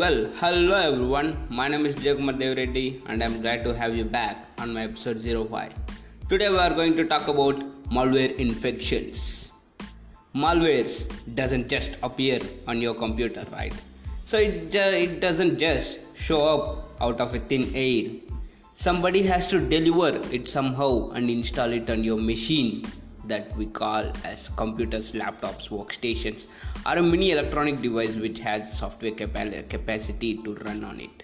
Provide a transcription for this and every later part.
Well, hello everyone, my name is Jagmohan Dev Reddy and I am glad to have you back on my episode 05. Today we are going to talk about malware infections. Malwares doesn't just appear on your computer, right? So it doesn't just show up out of a thin air. Somebody has to deliver it somehow and install it on your machine that we call as computers, laptops, workstations, or a mini electronic device which has software capacity to run on it.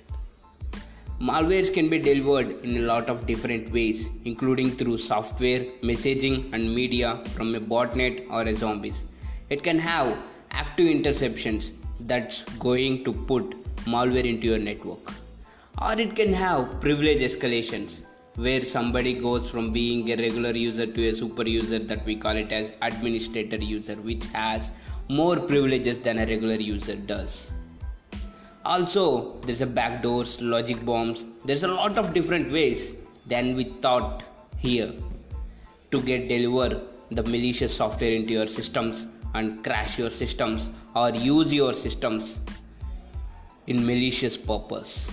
Malwares can be delivered in a lot of different ways, including through software, messaging, and media from a botnet or a zombies. It can have active interceptions that's going to put malware into your network. Or it can have privilege escalations, where somebody goes from being a regular user to a super user that we call it as administrator user, which has more privileges than a regular user does. Also, there's a backdoors, logic bombs, there's a lot of different ways than we thought here to deliver the malicious software into your systems and crash your systems or use your systems in malicious purpose.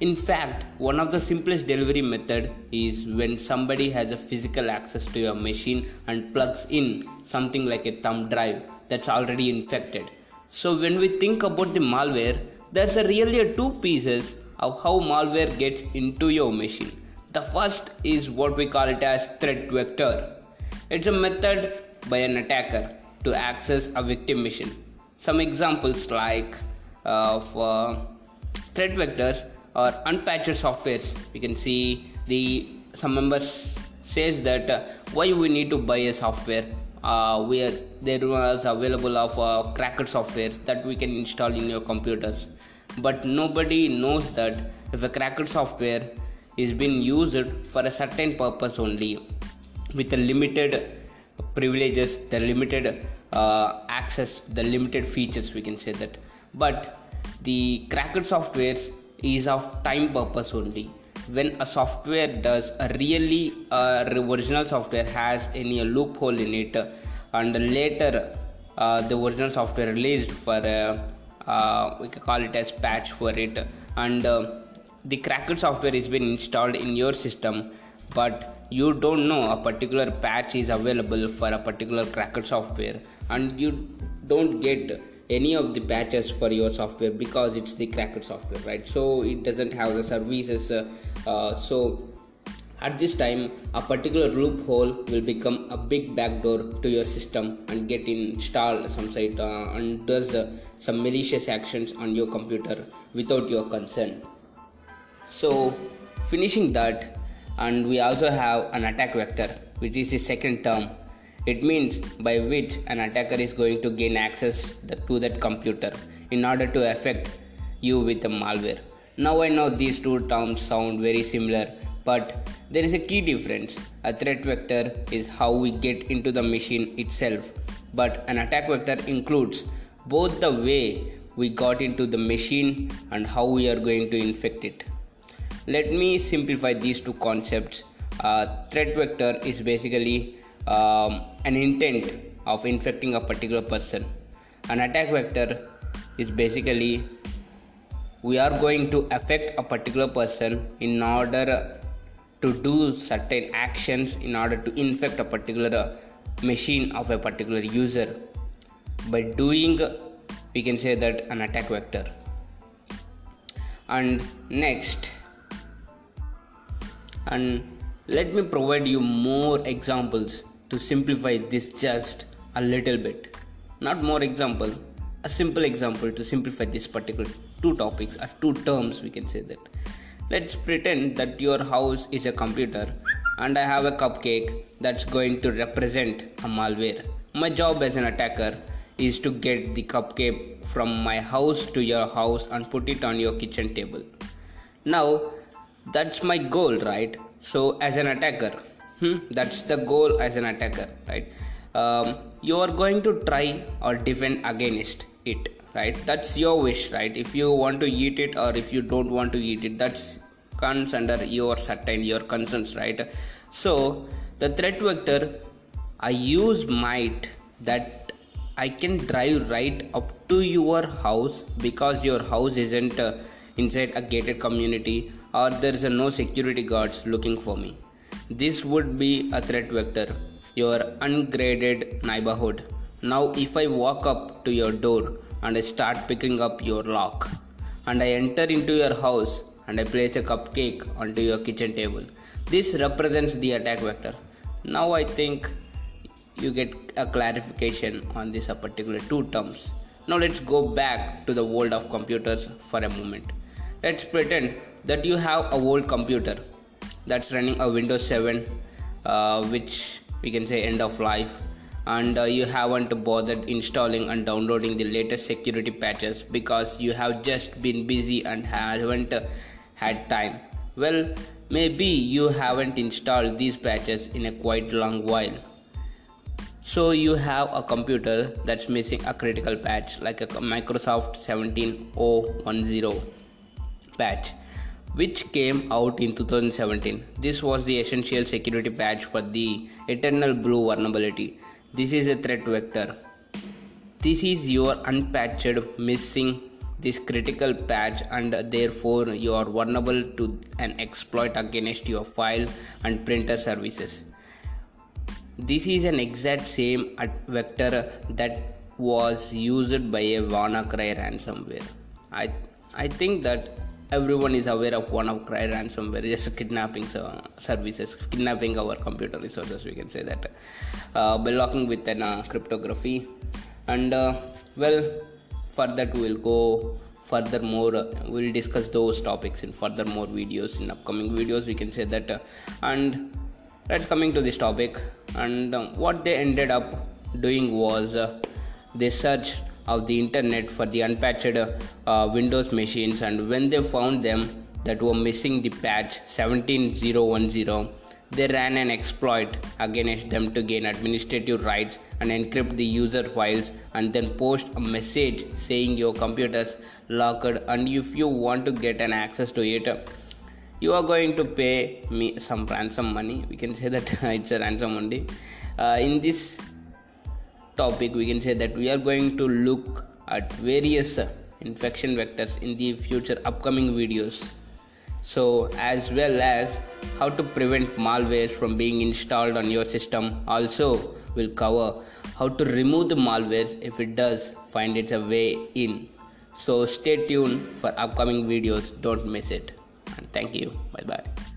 In fact, one of the simplest delivery method is when somebody has a physical access to your machine and plugs in something like a thumb drive that's already infected. So when we think about the malware, there's really two pieces of how malware gets into your machine. The first is what we call it as threat vector. It's a method by an attacker to access a victim machine. Some examples like threat vectors or unpatched softwares. We can see some members says that why we need to buy a software where there was available of cracked software that we can install in your computers. But nobody knows that if a cracked software is being used for a certain purpose only, with the limited privileges, the limited access, the limited features, we can say that. But the cracked softwares is of time purpose only. When a software does a really original software has any loophole in it, and later the original software released for we can call it as patch for it, and the cracked software has been installed in your system, but you don't know a particular patch is available for a particular cracked software, and you don't get any of the patches for your software because it's the cracked software, right? So it doesn't have the services. So at this time, a particular loophole will become a big backdoor to your system and get installed some site and does some malicious actions on your computer without your consent. So finishing that, and we also have an attack vector, which is the second term. It means by which an attacker is going to gain access to that computer in order to affect you with the malware. Now I know these two terms sound very similar, but there is a key difference. A threat vector is how we get into the machine itself, but an attack vector includes both the way we got into the machine and how we are going to infect it. Let me simplify these two concepts. Threat vector is basically an intent of infecting a particular person. An attack vector is basically we are going to affect a particular person in order to do certain actions in order to infect a particular machine of a particular user. By doing, we can say that an attack vector. And next, and let me provide you more examples to simplify this just a little bit. Not more example, a simple example to simplify this particular two topics or two terms, we can say that. Let's pretend that your house is a computer and I have a cupcake that's going to represent a malware. My job as an attacker is to get the cupcake from my house to your house and put it on your kitchen table. Now that's my goal, right? So as an attacker, that's the goal as an attacker, right? You are going to try or defend against it, right? That's your wish, right? If you want to eat it or if you don't want to eat it, that comes under your concerns, right? So the threat vector, I use might that I can drive right up to your house, because your house isn't inside a gated community, or there's no security guards looking for me. This would be a threat vector, your ungraded neighborhood. Now if I walk up to your door and I start picking up your lock, and I enter into your house and I place a cupcake onto your kitchen table, this represents the attack vector. Now I think you get a clarification on this particular two terms. Now let's go back to the world of computers for a moment. Let's pretend that you have a old computer that's running a Windows 7, which we can say end of life, and you haven't bothered installing and downloading the latest security patches because you have just been busy and haven't had time. Well, maybe you haven't installed these patches in a quite long while. So you have a computer that's missing a critical patch, like a Microsoft 17010 patch, which came out in 2017. This was the essential security patch for the Eternal Blue vulnerability. This is a threat vector. This is your unpatched, missing this critical patch, and therefore you are vulnerable to an exploit against your file and printer services. This is an exact same vector that was used by a WannaCry ransomware. I think that everyone is aware of WannaCry ransomware, just kidnapping services, kidnapping our computer resources, we can say that, by locking with an cryptography. And for that we'll go furthermore, we'll discuss those topics in furthermore videos, in upcoming videos, we can say that. And let's coming to this topic, and what they ended up doing was they searched of the internet for the unpatched Windows machines, and when they found them that were missing the patch 17010, they ran an exploit against them to gain administrative rights and encrypt the user files, and then post a message saying your computer's locked, and if you want to get an access to it, you are going to pay me some ransom money. We can say that it's a ransom money. In this topic, we can say that we are going to look at various infection vectors in the future upcoming videos, so as well as how to prevent malware from being installed on your system. Also we'll cover how to remove the malware if it does find its way in. So stay tuned for upcoming videos, don't miss it, and thank you, bye bye.